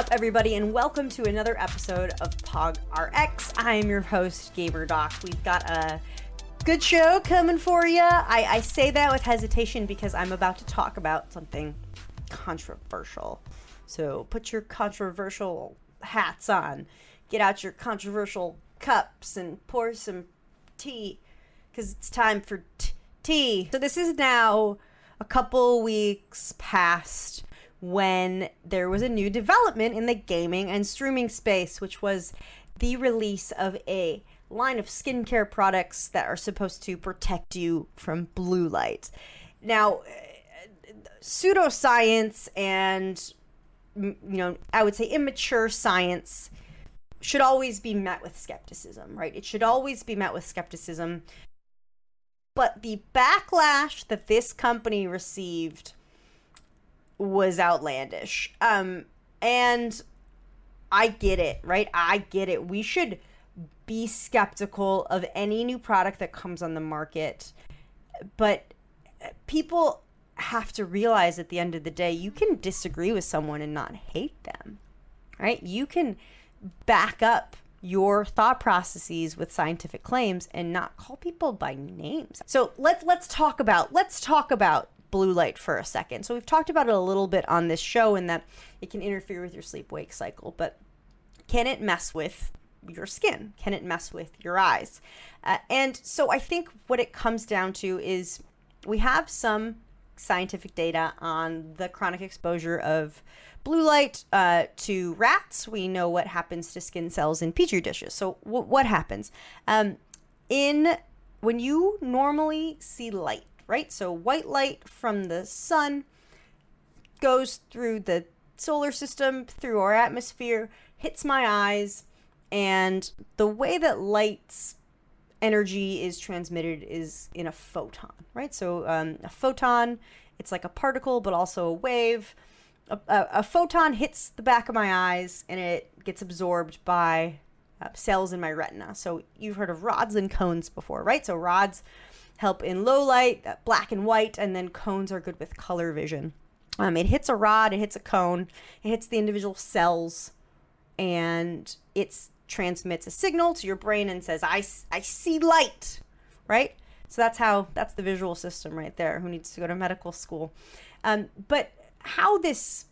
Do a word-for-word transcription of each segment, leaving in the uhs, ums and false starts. up, everybody, and welcome to another episode of PogRx. I am your host, Gamer Doc. We've got a good show coming for you. I, I say that with hesitation because I'm about to talk about something controversial. So put your controversial hats on. Get out your controversial cups and pour some tea because it's time for t- tea. So this is now a couple weeks past when there was a new development in the gaming and streaming space, which was the release of a line of skincare products that are supposed to protect you from blue light. Now, pseudoscience and, you know, I would say immature science should always be met with skepticism, right? It should always be met with skepticism. But the backlash that this company received was outlandish. Um, and I get it, right? I get it. We should be skeptical of any new product that comes on the market. But people have to realize at the end of the day, you can disagree with someone and not hate them, right? You can back up your thought processes with scientific claims and not call people by names. So let's let's talk about let's talk about blue light for a second. So we've talked about it a little bit on this show in that it can interfere with your sleep-wake cycle, but can it mess with your skin? Can it mess with your eyes? Uh, and so I think what it comes down to is we have some scientific data on the chronic exposure of blue light uh, to rats. We know what happens to skin cells in petri dishes. So w- what happens? Um, in when you normally see light, right? So white light from the sun goes through the solar system, through our atmosphere, hits my eyes, and the way that light's energy is transmitted is in a photon, right? So um, a photon, it's like a particle, but also a wave. A, a, a photon hits the back of my eyes, and it gets absorbed by uh, cells in my retina. So you've heard of rods and cones before, right? So rods help in low light, black and white, and then cones are good with color vision. Um, it hits a rod, it hits a cone, it hits the individual cells, and it transmits a signal to your brain and says, I, I see light, right? So that's how, that's the visual system right there. Who needs to go to medical school? Um, but how this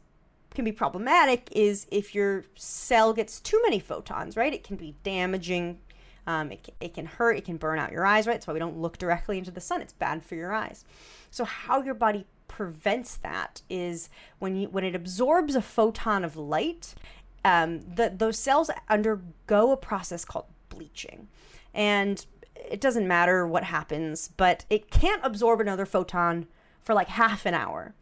can be problematic is if your cell gets too many photons, right? It can be damaging. Um, it, it can hurt, it can burn out your eyes, right? That's why we don't look directly into the sun. It's bad for your eyes. So how your body prevents that is when you when it absorbs a photon of light, um, the, those cells undergo a process called bleaching. And it doesn't matter what happens, but it can't absorb another photon for like half an hour.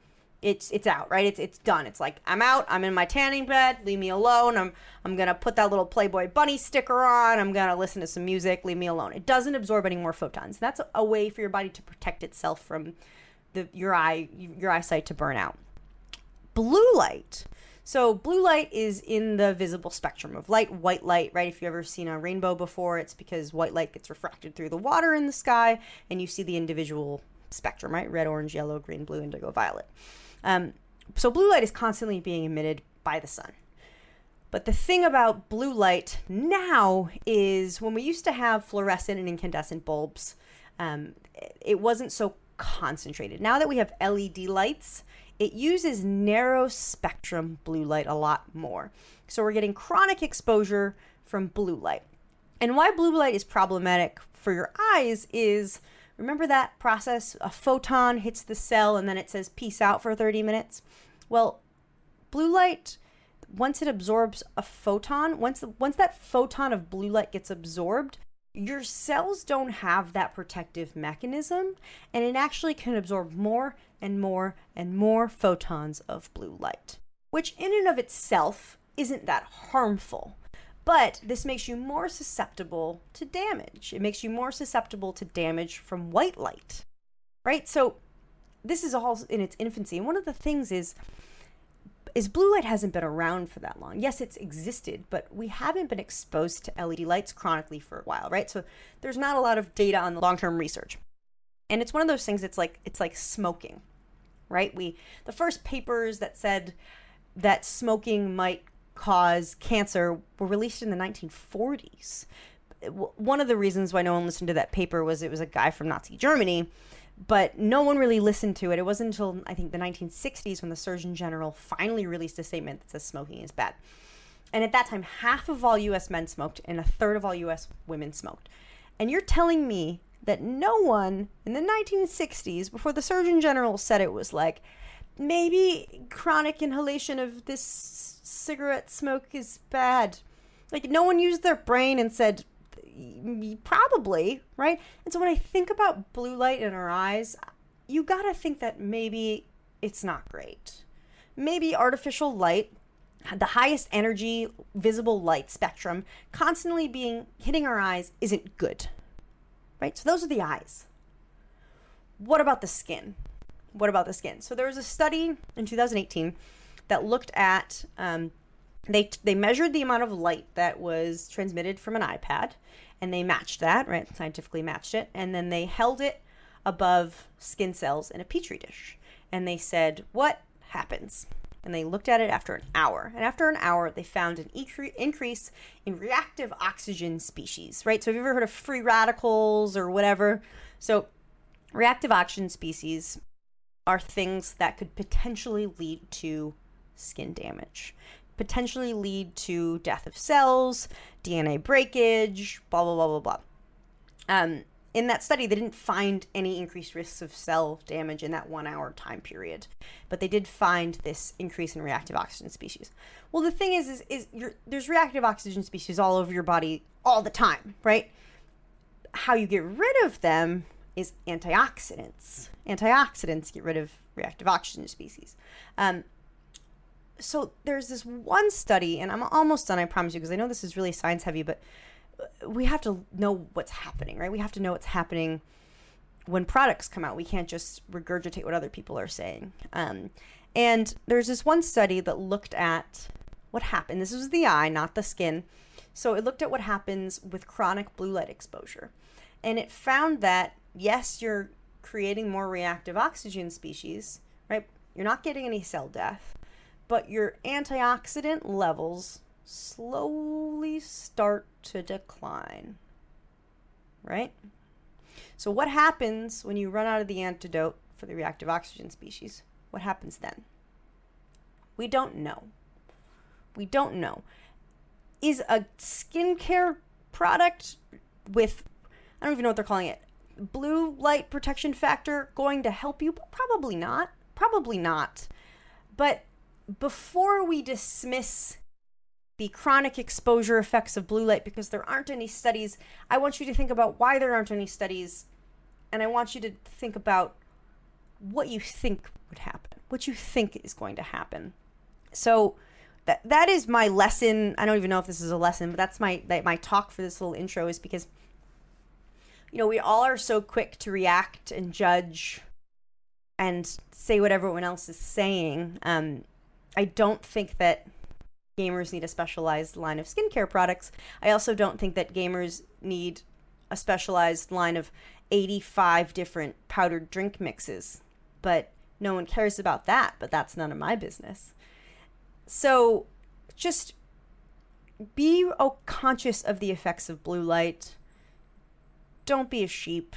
It's it's out, right? It's it's done. It's like, I'm out. I'm in my tanning bed. Leave me alone. I'm I'm going to put that little Playboy bunny sticker on. I'm going to listen to some music. Leave me alone. It doesn't absorb any more photons. That's a, a way for your body to protect itself from the your eye your eyesight to burn out. Blue light. So blue light is in the visible spectrum of light, white light, right? If you've ever seen a rainbow before, it's because white light gets refracted through the water in the sky and you see the individual spectrum, right? Red, orange, yellow, green, blue, indigo, violet. Um, so blue light is constantly being emitted by the sun. But the thing about blue light now is when we used to have fluorescent and incandescent bulbs, um, it wasn't so concentrated. Now that we have L E D lights, it uses narrow spectrum blue light a lot more. So we're getting chronic exposure from blue light. And why blue light is problematic for your eyes is, remember that process? A photon hits the cell and then it says, peace out for thirty minutes. Well, blue light, once it absorbs a photon, once, once that photon of blue light gets absorbed, your cells don't have that protective mechanism, and it actually can absorb more and more and more photons of blue light, which in and of itself isn't that harmful. But this makes you more susceptible to damage. It makes you more susceptible to damage from white light, right? So this is all in its infancy. And one of the things is, is blue light hasn't been around for that long. Yes, it's existed, but we haven't been exposed to L E D lights chronically for a while, right? So there's not a lot of data on the long-term research. And it's one of those things that's like, it's like smoking, right? We, the first papers that said that smoking might cause cancer were released in the nineteen forties. One of the reasons why no one listened to that paper was it was a guy from Nazi Germany, but no one really listened to it. It wasn't until, I think, the nineteen sixties when the Surgeon General finally released a statement that says smoking is bad. And at that time, half of all U S men smoked and a third of all U S women smoked. And you're telling me that no one in the nineteen sixties, before the Surgeon General said it, was like, maybe chronic inhalation of this cigarette smoke is bad. Like, no one used their brain and said, probably, right? And so when I think about blue light in our eyes, you gotta think that maybe it's not great. Maybe artificial light, the highest energy visible light spectrum, constantly being hitting our eyes isn't good, right? So those are the eyes. What about the skin? What about the skin? So there was a study in two thousand eighteen that looked at, um, they they measured the amount of light that was transmitted from an iPad, and they matched that, right? Scientifically matched it. And then they held it above skin cells in a Petri dish. And they said, what happens? And they looked at it after an hour. And after an hour, they found an increase in reactive oxygen species, right? So have you ever heard of free radicals or whatever? So reactive oxygen species are things that could potentially lead to skin damage, potentially lead to death of cells, D N A breakage, blah, blah, blah, blah, blah. Um, in that study, they didn't find any increased risks of cell damage in that one hour time period, but they did find this increase in reactive oxygen species. Well, the thing is, is, is you're, there's reactive oxygen species all over your body all the time, right? How you get rid of them is antioxidants. Antioxidants get rid of reactive oxygen species. Um, So there's this one study, and I'm almost done, I promise you, because I know this is really science heavy, but we have to know what's happening, right? We have to know what's happening when products come out. We can't just regurgitate what other people are saying. Um, and there's this one study that looked at what happened. This was the eye, not the skin. So it looked at what happens with chronic blue light exposure. And it found that, yes, you're creating more reactive oxygen species, right? You're not getting any cell death, but your antioxidant levels slowly start to decline, right? So what happens when you run out of the antidote for the reactive oxygen species? What happens then? We don't know. We don't know. Is a skincare product with, I don't even know what they're calling it, blue light protection factor going to help you? Probably not. Probably not. But before we dismiss the chronic exposure effects of blue light, because there aren't any studies, I want you to think about why there aren't any studies, and I want you to think about what you think would happen, what you think is going to happen. So that that is my lesson. I don't even know if this is a lesson, but that's my that my talk for this little intro, is because, you know, we all are so quick to react and judge and say what everyone else is saying. Um, I don't think that gamers need a specialized line of skincare products. I also don't think that gamers need a specialized line of eighty-five different powdered drink mixes, but no one cares about that, but that's none of my business. So just be conscious of the effects of blue light. Don't be a sheep.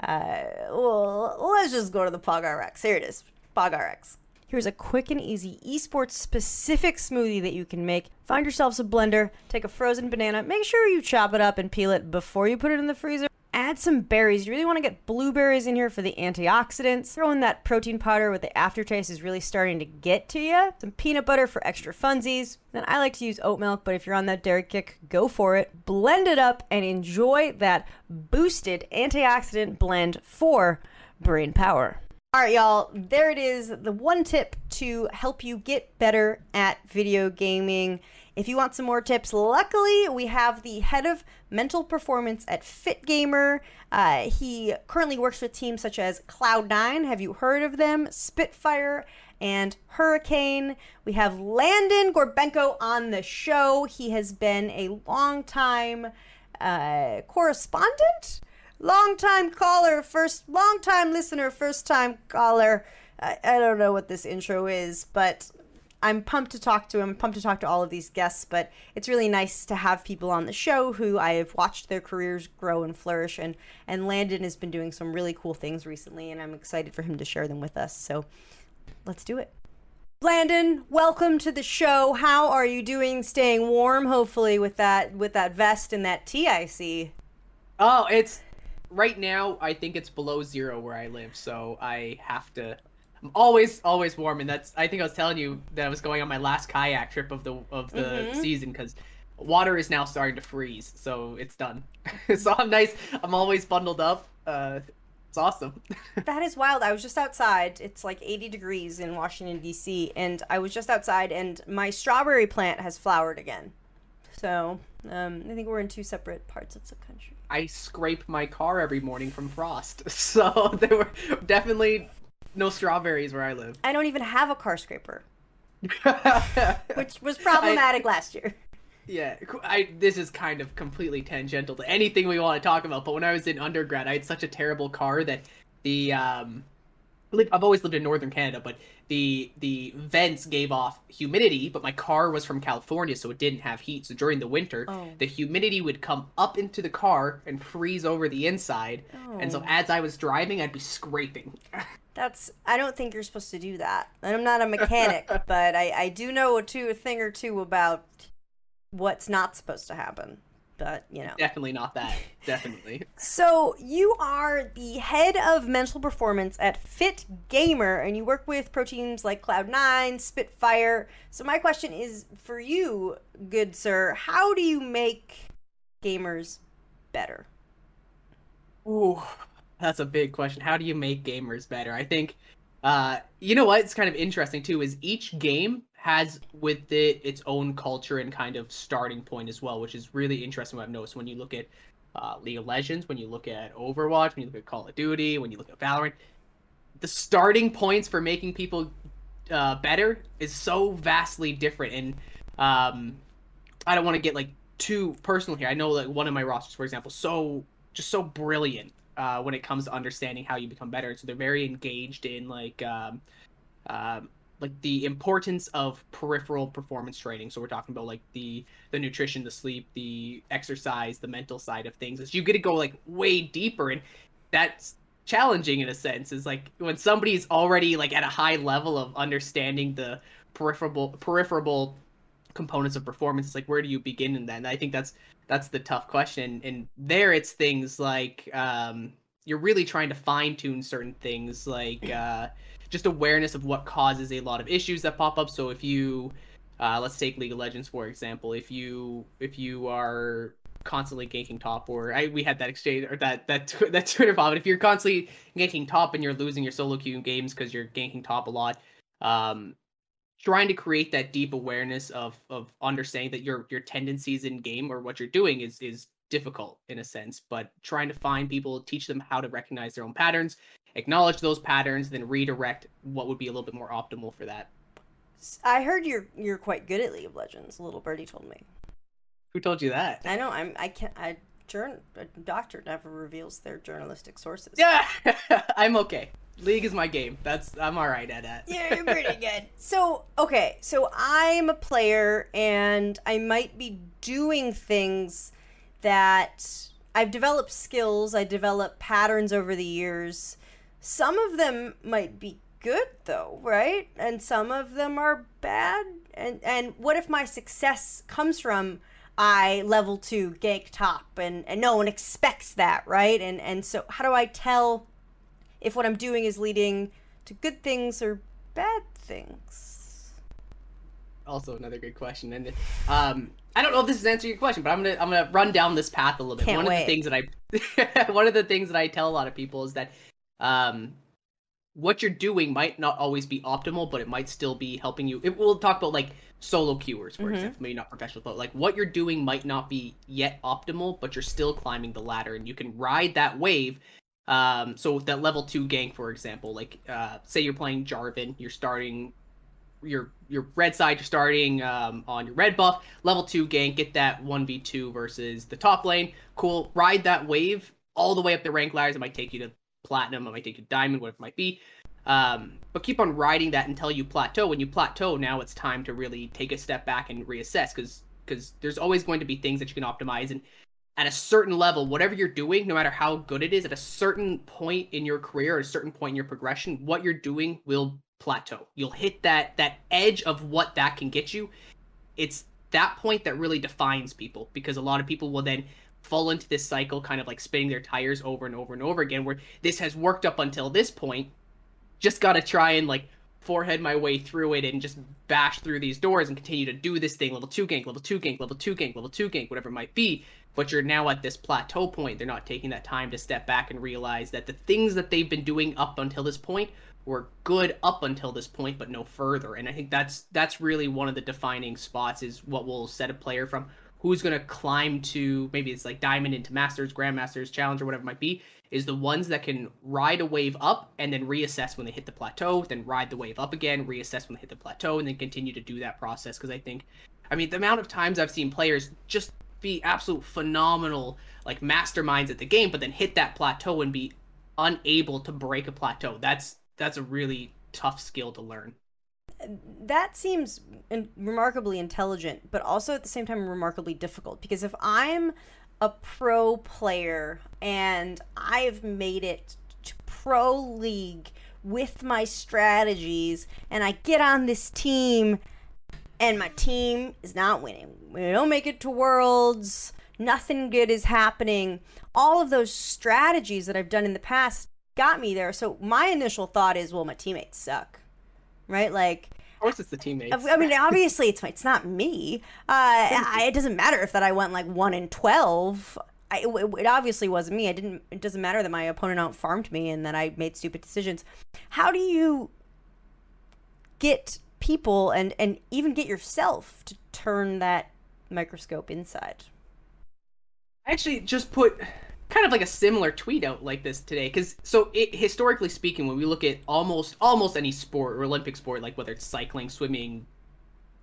Uh, well, let's just go to the PogRx. Here it is, PogRx. Here's a quick and easy esports-specific smoothie that you can make. Find yourselves a blender, take a frozen banana, make sure you chop it up and peel it before you put it in the freezer. Add some berries. You really want to get blueberries in here for the antioxidants. Throw in that protein powder with the aftertaste is really starting to get to you. Some peanut butter for extra funsies. Then I like to use oat milk, but if you're on that dairy kick, go for it. Blend it up and enjoy that boosted antioxidant blend for brain power. All right, y'all, there it is, the one tip to help you get better at video gaming. If you want some more tips, luckily we have the head of mental performance at FitGamer. Uh, he currently works with teams such as Cloud nine, have you heard of them? Spitfire and Hurricane. We have Landon Gorbenko on the show. He has been a longtime uh, correspondent? Long-time caller, first, long-time listener, first-time caller. I, I don't know what this intro is, but I'm pumped to talk to him, pumped to talk to all of these guests, but it's really nice to have people on the show who I have watched their careers grow and flourish, and, and Landon has been doing some really cool things recently, and I'm excited for him to share them with us, so let's do it. Landon, welcome to the show. How are you doing? Staying warm, hopefully, with that with that vest and that tee I see. Oh, it's... Right now, I think it's below zero where I live, so I have to. I'm always, always warm, and that's. I think I was telling you that I was going on my last kayak trip of the of the mm-hmm. season because water is now starting to freeze, so it's done. So I'm nice. I'm always bundled up. Uh, it's awesome. That is wild. I was just outside. It's like eighty degrees in Washington D C, and I was just outside, and my strawberry plant has flowered again. So um, I think we're in two separate parts of the country. I scrape my car every morning from frost, so there were definitely no strawberries where I live. I don't even have a car scraper, which was problematic I, last year. Yeah, I, this is kind of completely tangential to anything we want to talk about, but when I was in undergrad, I had such a terrible car that the... Um, I've always lived in northern Canada, but the the vents gave off humidity, but my car was from California, so it didn't have heat. So during the winter, oh. the humidity would come up into the car and freeze over the inside. Oh. And so as I was driving, I'd be scraping. That's I don't think you're supposed to do that. And I'm not a mechanic, but I, I do know a, two, a thing or two about what's not supposed to happen. But, you know. Definitely not that. Definitely. So you are the head of mental performance at FitGamer, and you work with pro teams like Cloud nine, Spitfire. So my question is for you, good sir, how do you make gamers better? Ooh, that's a big question. How do you make gamers better? I think, uh, you know what's kind of interesting too is each game has with it its own culture and kind of starting point as well, which is really interesting what I've noticed when you look at uh, League of Legends, when you look at Overwatch, when you look at Call of Duty, when you look at Valorant. The starting points for making people uh, better is so vastly different. And um, I don't want to get like too personal here. I know like one of my rosters, for example, so just so brilliant uh, when it comes to understanding how you become better. So they're very engaged in like... Um, um, like the importance of peripheral performance training. So we're talking about like the, the nutrition, the sleep, the exercise, the mental side of things is you get to go like way deeper. And that's challenging in a sense is like when somebody's already like at a high level of understanding the peripheral peripheral components of performance. It's like, where do you begin in that? And I think that's that's the tough question. And there, it's things like um, you're really trying to fine tune certain things, like uh, just awareness of what causes a lot of issues that pop up. So if you, uh, let's take League of Legends for example. If you if you are constantly ganking top, or I we had that exchange or that that tw that Twitter bomb. But if you're constantly ganking top and you're losing your solo queue games because you're ganking top a lot. Um, trying to create that deep awareness of of understanding that your your tendencies in game or what you're doing is is difficult in a sense, but trying to find people, teach them how to recognize their own patterns, acknowledge those patterns, then redirect what would be a little bit more optimal for that. I heard you're you're quite good at League of Legends, a little birdie told me. Who told you that? I know, I'm I can't I journal a doctor never reveals their journalistic sources. Yeah. I'm okay. League is my game. That's I'm all right at that. Yeah, you're pretty good. So, okay. So I'm a player and I might be doing things that I've developed skills, I developed patterns over the years. Some of them might be good though, right? And some of them are bad. And and what if my success comes from I level two gank top and and no one expects that, right? And and so how do I tell if what I'm doing is leading to good things or bad things? Also another good question. And um, I don't know if this is answering your question, but I'm gonna I'm gonna run down this path a little bit. Can't one wait. Of the things that I one of the things that I tell a lot of people is that um, what you're doing might not always be optimal, but it might still be helping you. It will talk about like solo queuers, for mm-hmm. example, maybe not professional, but like what you're doing might not be yet optimal, but you're still climbing the ladder and you can ride that wave. Um, so with that level two gank, for example, like, uh, say you're playing Jarvan, you're starting your, your red side, you're starting, um, on your red buff, level two gank, get that one v two versus the top lane. Cool. Ride that wave all the way up the rank ladders. It might take you to platinum. It might take you to diamond, whatever it might be. Um, but keep on riding that until you plateau. When you plateau, now it's time to really take a step back and reassess. Cause, cause there's always going to be things that you can optimize. And at a certain level, whatever you're doing, no matter how good it is, at a certain point in your career, at a certain point in your progression, what you're doing will plateau. You'll hit that that edge of what that can get you. It's that point that really defines people, because a lot of people will then fall into this cycle, kind of like spinning their tires over and over and over again, where this has worked up until this point, just got to try and like forehead my way through it and just bash through these doors and continue to do this thing, level two gank, level two gank, level two gank, level two gank, whatever it might be. But you're now at this plateau point. They're not taking that time to step back and realize that the things that they've been doing up until this point were good up until this point, but no further. And I think that's that's really one of the defining spots, is what will set a player from who's going to climb to, maybe it's like diamond into masters, grandmasters, challenge, or whatever it might be, is the ones that can ride a wave up and then reassess when they hit the plateau, then ride the wave up again, reassess when they hit the plateau, and then continue to do that process. Because I think, I mean, the amount of times I've seen players just be absolute phenomenal, like masterminds at the game, but then hit that plateau and be unable to break a plateau. That's that's a really tough skill to learn. That seems remarkably intelligent, but also at the same time remarkably difficult, because if I'm a pro player and I've made it to pro league with my strategies and I get on this team and my team is not winning, we don't make it to Worlds, nothing good is happening, all of those strategies that I've done in the past got me there. So my initial thought is, well, my teammates suck, right? Like, of course it's the teammates. I mean, obviously it's it's not me. Uh, I, it doesn't matter if that I went like one in twelve. I, it, it obviously wasn't me. I didn't. It doesn't matter that my opponent outfarmed me and that I made stupid decisions. How do you get people and and even get yourself to turn that microscope inside? I actually just put kind of like a similar tweet out like this today, because so it, historically speaking, when we look at almost almost any sport or Olympic sport, like whether it's cycling, swimming,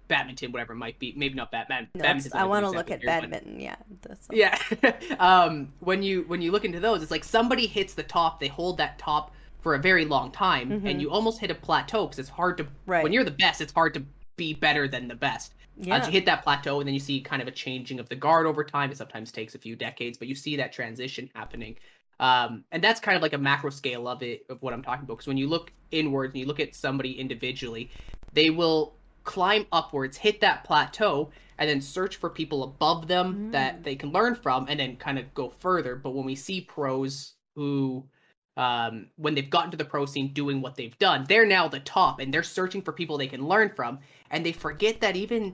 badminton, whatever it might be, maybe not Batman. No, I want to look at here, badminton, but yeah. That's yeah. um, when you when you look into those, it's like somebody hits the top, they hold that top for a very long time, mm-hmm. and you almost hit a plateau, because it's hard to, right. when you're the best, it's hard to be better than the best. Yeah. Uh, so you hit that plateau, and then you see kind of a changing of the guard over time. It sometimes takes a few decades, but you see that transition happening. Um, and that's kind of like a macro scale of it, of what I'm talking about. Because when you look inwards and you look at somebody individually, they will climb upwards, hit that plateau, and then search for people above them mm. that they can learn from, and then kind of go further. But when we see pros who, um, when they've gotten to the pro scene doing what they've done, they're now the top, and they're searching for people they can learn from, and they forget that even...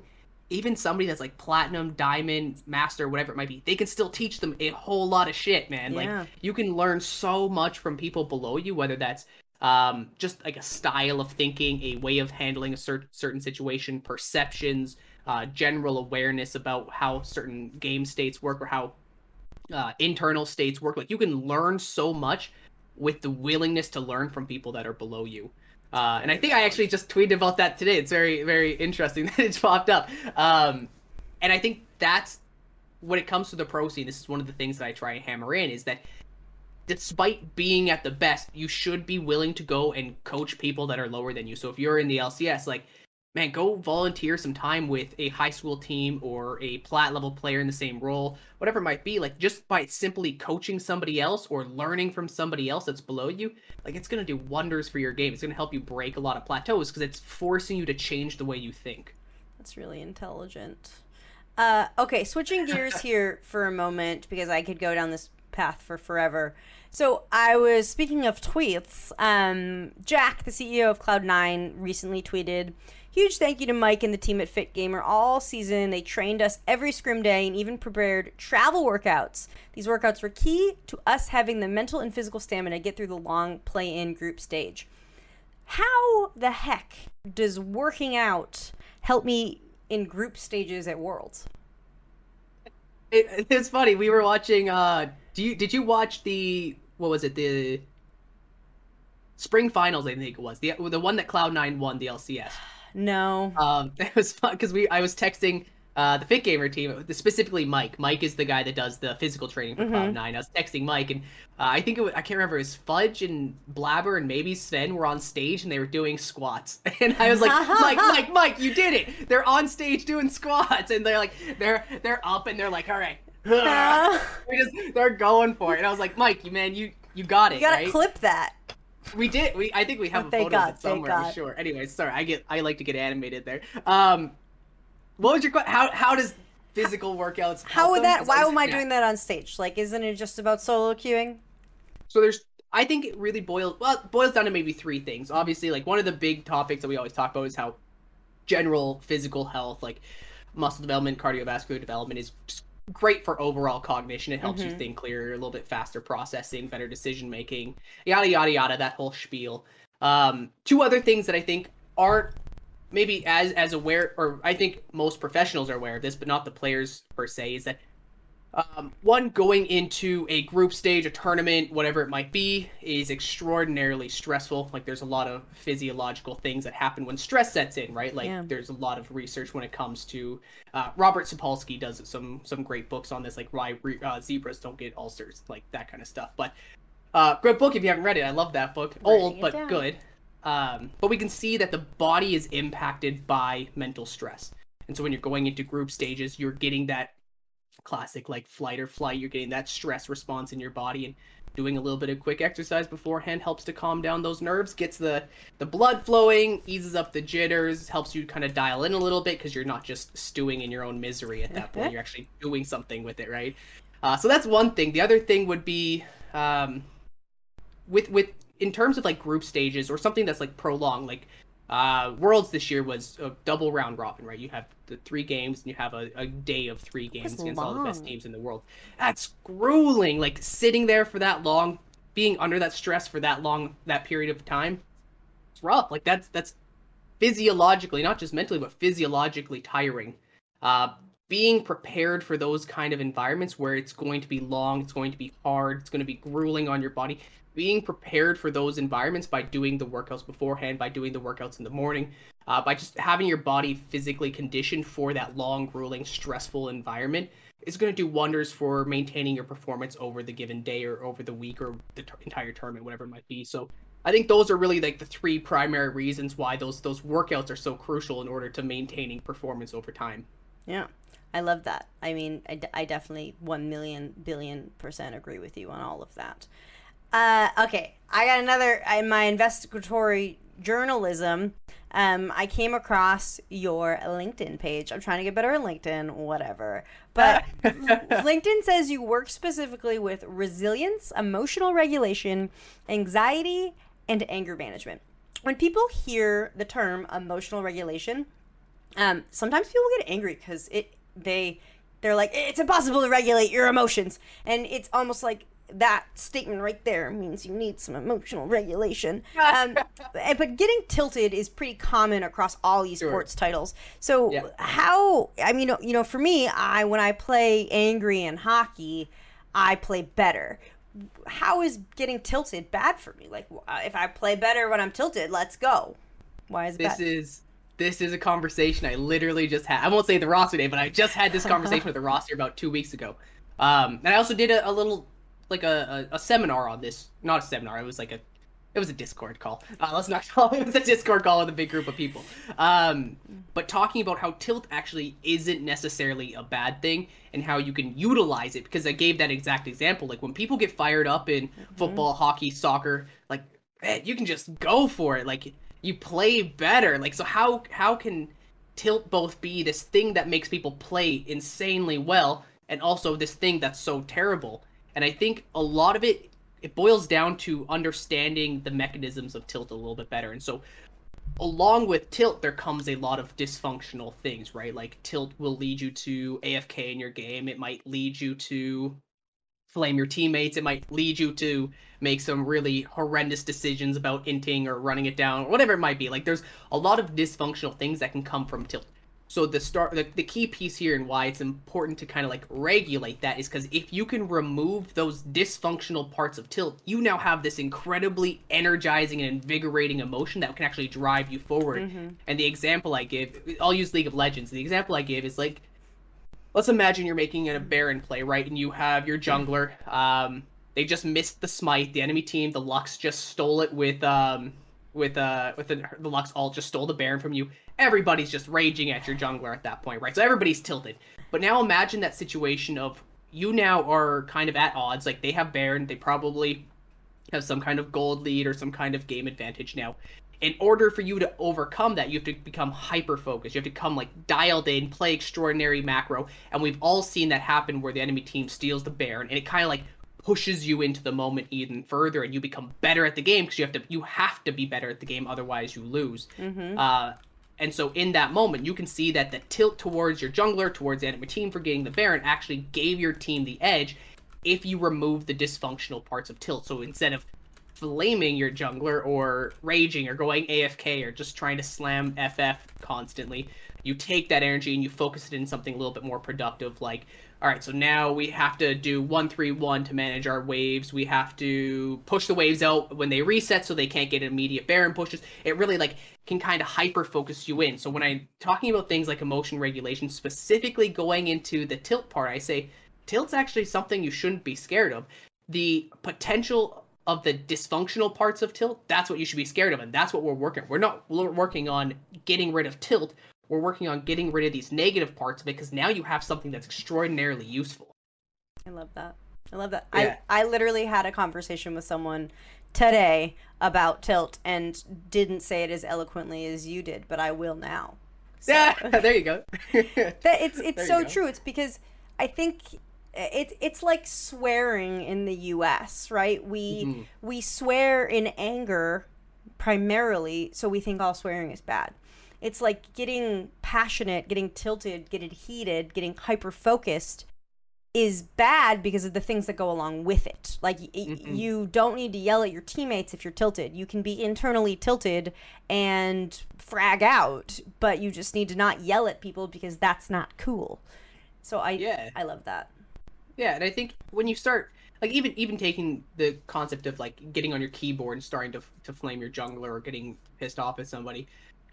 even somebody that's like platinum, diamond, master, whatever it might be, they can still teach them a whole lot of shit, man. Yeah. Like, you can learn so much from people below you, whether that's um, just like a style of thinking, a way of handling a cer certain situation, perceptions, uh, general awareness about how certain game states work or how uh, internal states work. Like, you can learn so much with the willingness to learn from people that are below you. Uh, and I think I actually just tweeted about that today. It's very, very interesting that it's popped up. Um, and I think that's, when it comes to the pro scene, this is one of the things that I try and hammer in, is that despite being at the best, you should be willing to go and coach people that are lower than you. So if you're in the L C S, like, man, go volunteer some time with a high school team or a plat level player in the same role, whatever it might be. Like, just by simply coaching somebody else or learning from somebody else that's below you, like, it's going to do wonders for your game. It's going to help you break a lot of plateaus because it's forcing you to change the way you think. That's really intelligent. Uh, okay, switching gears here for a moment, because I could go down this path for forever. So I was speaking of tweets. Um, Jack, the C E O of Cloud nine, recently tweeted, "Huge thank you to Mike and the team at FitGamer. All season, they trained us every scrim day and even prepared travel workouts. These workouts were key to us having the mental and physical stamina to get through the long play-in group stage." How the heck does working out help me in group stages at Worlds? It, it's funny. We were watching... Uh, do you, did you watch the... What was it? The Spring Finals, I think it was. The, the one that Cloud nine won, the L C S. No. Um, it was fun because we I was texting uh, the FitGamer team, specifically Mike. Mike is the guy that does the physical training for mm-hmm. Cloud nine. I was texting Mike, and uh, I think it was, I can't remember, it was Fudge and Blabber and maybe Sven were on stage, and they were doing squats. And I was like, Mike, Mike, Mike, you did it! They're on stage doing squats, and they're like, they're they're up, and they're like, all right, uh. they're, just, they're going for it. And I was like, Mike, you man, you you got it. You gotta right? clip that. We did. We I think we have a photo of it somewhere. I'm sure. Anyway, sorry. I get. I like to get animated there. Um, what was your question? How How does physical workouts? How would that? Why am I doing that on stage? Like, isn't it just about solo queuing? So there's. I think it really boils. Well, it boils down to maybe three things. Obviously, like, one of the big topics that we always talk about is how general physical health, like muscle development, cardiovascular development, is just great for overall cognition. It helps mm-hmm. you think clearer, a little bit faster processing, better decision making, yada yada yada, that whole spiel. Um two other things that I think aren't maybe as as aware, or I think most professionals are aware of this but not the players per se, is that um one, going into a group stage, a tournament, whatever it might be, is extraordinarily stressful. Like, there's a lot of physiological things that happen when stress sets in, right? Like, yeah. there's a lot of research when it comes to uh Robert Sapolsky does some some great books on this, like why uh, zebras don't get ulcers, like that kind of stuff. But uh great book if you haven't read it. I love that book. Old but down. good. Um but we can see that the body is impacted by mental stress, and so when you're going into group stages, you're getting that classic, like, flight or flight. You're getting that stress response in your body, and doing a little bit of quick exercise beforehand helps to calm down those nerves, gets the the blood flowing, eases up the jitters, helps you kind of dial in a little bit, because you're not just stewing in your own misery at that point. You're actually doing something with it, right? Uh, so that's one thing. The other thing would be um with with in terms of like group stages or something that's like prolonged, like Uh, Worlds this year was a double round robin, right? You have the three games and you have a, a day of three games that's against long. all the best teams in the world. That's grueling. Like, sitting there for that long, being under that stress for that long, that period of time, it's rough. Like, that's that's physiologically, not just mentally, but physiologically tiring. Uh, being prepared for those kind of environments where it's going to be long, it's going to be hard, it's going to be grueling on your body. Being prepared for those environments by doing the workouts beforehand, by doing the workouts in the morning, uh, by just having your body physically conditioned for that long, grueling, stressful environment is going to do wonders for maintaining your performance over the given day or over the week or the entire tournament, whatever it might be. So I think those are really like the three primary reasons why those those workouts are so crucial in order to maintaining performance over time. Yeah, I love that. I mean, I, d I definitely one million billion percent agree with you on all of that. Uh, okay, I got another, in my investigatory journalism, um, I came across your LinkedIn page. I'm trying to get better at LinkedIn, whatever. But LinkedIn says you work specifically with resilience, emotional regulation, anxiety, and anger management. When people hear the term emotional regulation, um, sometimes people get angry because it they they're like, it's impossible to regulate your emotions. And it's almost like that statement right there means you need some emotional regulation. Um, but getting tilted is pretty common across all esports sure. titles. So yeah. how, I mean, you know, for me, I when I play angry in hockey, I play better. How is getting tilted bad for me? Like, if I play better when I'm tilted, let's go. Why is it this bad? is this is a conversation I literally just had. I won't say the roster today, but I just had this conversation with the roster about two weeks ago. Um, and I also did a, a little, like a, a, a seminar on this. Not a seminar. It was like a, it was a Discord call. Uh, let's not call it. It was a Discord call with a big group of people. Um, but talking about how tilt actually isn't necessarily a bad thing and how you can utilize it, because I gave that exact example. Like when people get fired up in mm-hmm. football, hockey, soccer, like, man, you can just go for it. Like you play better. Like, so how, how can tilt both be this thing that makes people play insanely well and also this thing that's so terrible? And I think a lot of it, it boils down to understanding the mechanisms of tilt a little bit better. And so along with tilt, there comes a lot of dysfunctional things, right? Like tilt will lead you to A F K in your game. It might lead you to flame your teammates. It might lead you to make some really horrendous decisions about inting or running it down or whatever it might be. Like there's a lot of dysfunctional things that can come from tilt. So the start, the, the key piece here and why it's important to kind of like regulate that is because if you can remove those dysfunctional parts of tilt, you now have this incredibly energizing and invigorating emotion that can actually drive you forward. Mm-hmm. And the example I give, I'll use League of Legends. The example I give is like, let's imagine you're making a Baron play, right? And you have your jungler. Um, they just missed the smite. The enemy team, the Lux just stole it with... Um, with uh with the, the Lux ult just stole the Baron from you. Everybody's just raging at your jungler at that point, right? So everybody's tilted. But now imagine that situation of you now are kind of at odds. Like they have Baron, they probably have some kind of gold lead or some kind of game advantage now. In order for you to overcome that, you have to become hyper-focused. You have to come like dialed in, play extraordinary macro. And we've all seen that happen where the enemy team steals the Baron and it kind of like pushes you into the moment even further, and you become better at the game because you have to you have to be better at the game, otherwise you lose. Mm-hmm. Uh, and so in that moment, you can see that the tilt towards your jungler, towards the enemy team for getting the Baron, actually gave your team the edge if you remove the dysfunctional parts of tilt. So instead of flaming your jungler or raging or going A F K or just trying to slam F F constantly, you take that energy and you focus it in something a little bit more productive, like, all right, so now we have to do one three one to manage our waves. We have to push the waves out when they reset so they can't get immediate Baron pushes. It really like can kind of hyper-focus you in. So when I'm talking about things like emotion regulation, specifically going into the tilt part, I say tilt's actually something you shouldn't be scared of. The potential of the dysfunctional parts of tilt, that's what you should be scared of, and that's what we're working on. We're not we're working on getting rid of tilt. We're working on getting rid of these negative parts because now you have something that's extraordinarily useful. I love that. I love that. Yeah. I, I literally had a conversation with someone today about tilt and didn't say it as eloquently as you did, but I will now. So. Yeah, there you go. that, it's it's so go. true. It's because I think it, it's like swearing in the U S, right? We mm-hmm. we swear in anger primarily, so we think all swearing is bad. It's like getting passionate, getting tilted, getting heated, getting hyper-focused is bad because of the things that go along with it. Like, mm-hmm. you don't need to yell at your teammates if you're tilted. You can be internally tilted and frag out, but you just need to not yell at people because that's not cool. So I yeah. I love that. Yeah, and I think when you start... Like even even taking the concept of like getting on your keyboard and starting to, to flame your jungler or getting pissed off at somebody...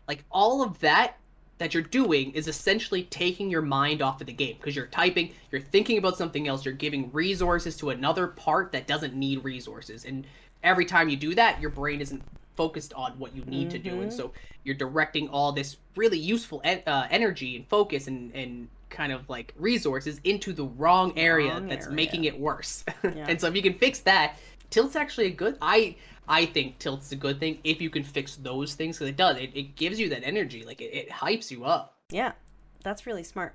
Like, all of that that you're doing is essentially taking your mind off of the game because you're typing, you're thinking about something else, you're giving resources to another part that doesn't need resources. And every time you do that, your brain isn't focused on what you need mm-hmm. to do. And so you're directing all this really useful e- uh, energy and focus and, and kind of like resources into the wrong area wrong that's area. making it worse. Yeah. And so if you can fix that, tilt's actually a good... I I think tilt's a good thing if you can fix those things, because it does. It, it gives you that energy. Like, it, it hypes you up. Yeah, that's really smart.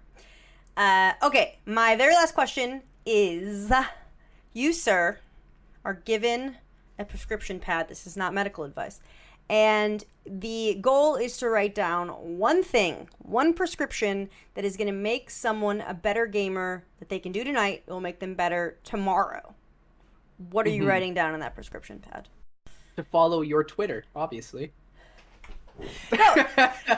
Uh, okay, my very last question is, you, sir, are given a prescription pad. This is not medical advice. And the goal is to write down one thing, one prescription that is going to make someone a better gamer that they can do tonight. It will make them better tomorrow. What are mm-hmm. you writing down on that prescription pad? To follow your Twitter, obviously. No,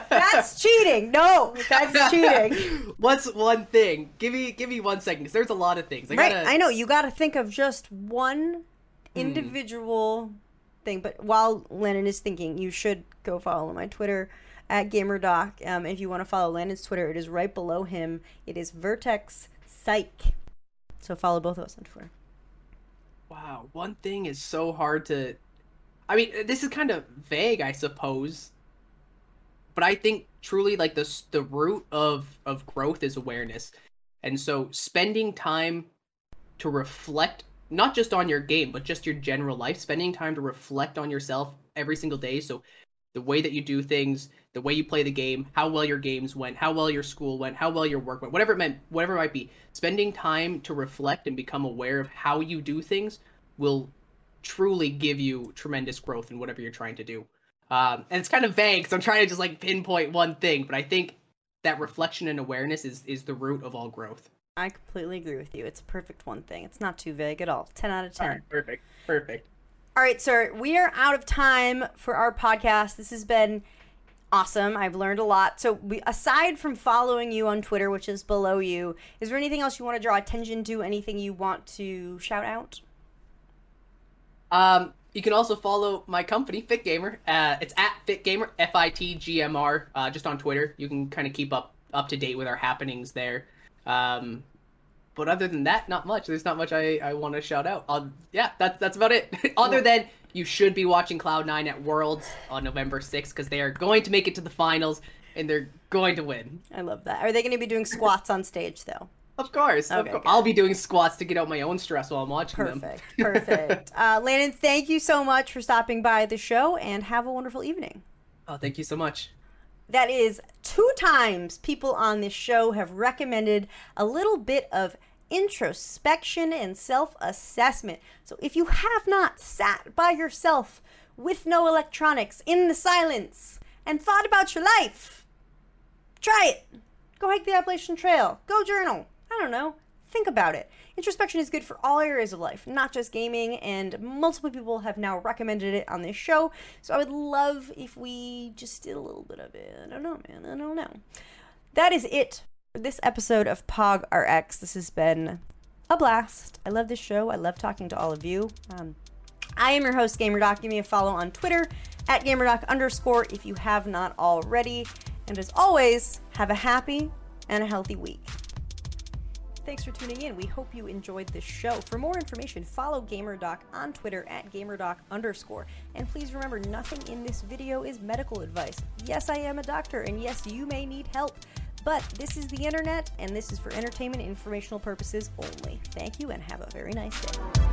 that's cheating. No, that's cheating. What's one thing? Give me, give me one second, because there's a lot of things. I right, gotta... I know. You got to think of just one individual... Mm. Thing. But while Landon is thinking, you should go follow my Twitter at GamerDoc. Um, if you want to follow Landon's Twitter, it is right below him. It is Vertex Psych. So follow both of us on Twitter. Wow, one thing is so hard to. I mean, this is kind of vague, I suppose. But I think truly, like, the the root of of growth is awareness, and so spending time to reflect. Not just on your game, but just your general life, spending time to reflect on yourself every single day. So the way that you do things, the way you play the game, how well your games went, how well your school went, how well your work went, whatever it meant, whatever it might be, spending time to reflect and become aware of how you do things will truly give you tremendous growth in whatever you're trying to do. Um, and it's kind of vague, so I'm trying to just like pinpoint one thing, but I think that reflection and awareness is, is the root of all growth. I completely agree with you. It's a perfect one thing. It's not too vague at all. ten out of ten. All right, perfect. Perfect. All right, sir. We are out of time for our podcast. This has been awesome. I've learned a lot. So we, aside from following you on Twitter, which is below you, is there anything else you want to draw attention to? Anything you want to shout out? Um, you can also follow my company, FitGamer. Uh, it's at FitGamer, F I T G M R, uh, just on Twitter. You can kind of keep up, up to date with our happenings there. Um, but other than that, not much. There's not much I, I want to shout out. I'll, yeah, that's that's about it. Other than you should be watching Cloud nine at Worlds on November sixth, because they are going to make it to the finals and they're going to win. I love that. Are they going to be doing squats on stage though? Of course. Okay, of course. I'll be doing squats to get out my own stress while I'm watching perfect, them. Perfect. Perfect. Uh, Landon, thank you so much for stopping by the show, and have a wonderful evening. Oh, thank you so much. That is two times people on this show have recommended a little bit of introspection and self-assessment. So if you have not sat by yourself with no electronics in the silence and thought about your life, try it. Go hike the Appalachian Trail. Go journal. I don't know. Think about it. Introspection is good for all areas of life, not just gaming, and multiple people have now recommended it on this show, so I would love if we just did a little bit of it. I don't know, man. I don't know. That is it for this episode of PogRx. This has been a blast. I love this show. I love talking to all of you. Um, I am your host, GamerDoc. Give me a follow on Twitter, at GamerDoc underscore, if you have not already. And as always, have a happy and a healthy week. Thanks for tuning in. We hope you enjoyed this show. For more information, follow GamerDoc on Twitter at GamerDoc underscore. And please remember, nothing in this video is medical advice. Yes, I am a doctor, and yes, you may need help. But this is the internet, and this is for entertainment and informational purposes only. Thank you, and have a very nice day.